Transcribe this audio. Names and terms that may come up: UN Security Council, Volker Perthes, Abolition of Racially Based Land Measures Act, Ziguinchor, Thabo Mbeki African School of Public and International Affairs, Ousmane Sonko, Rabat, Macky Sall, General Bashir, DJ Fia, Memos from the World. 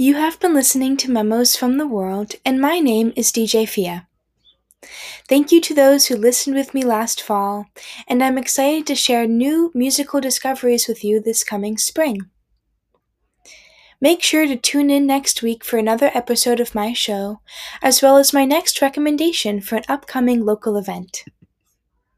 You have been listening to Memos from the World, and my name is DJ Fia. Thank you to those who listened with me last fall, and I'm excited to share new musical discoveries with you this coming spring. Make sure to tune in next week for another episode of my show, as well as my next recommendation for an upcoming local event.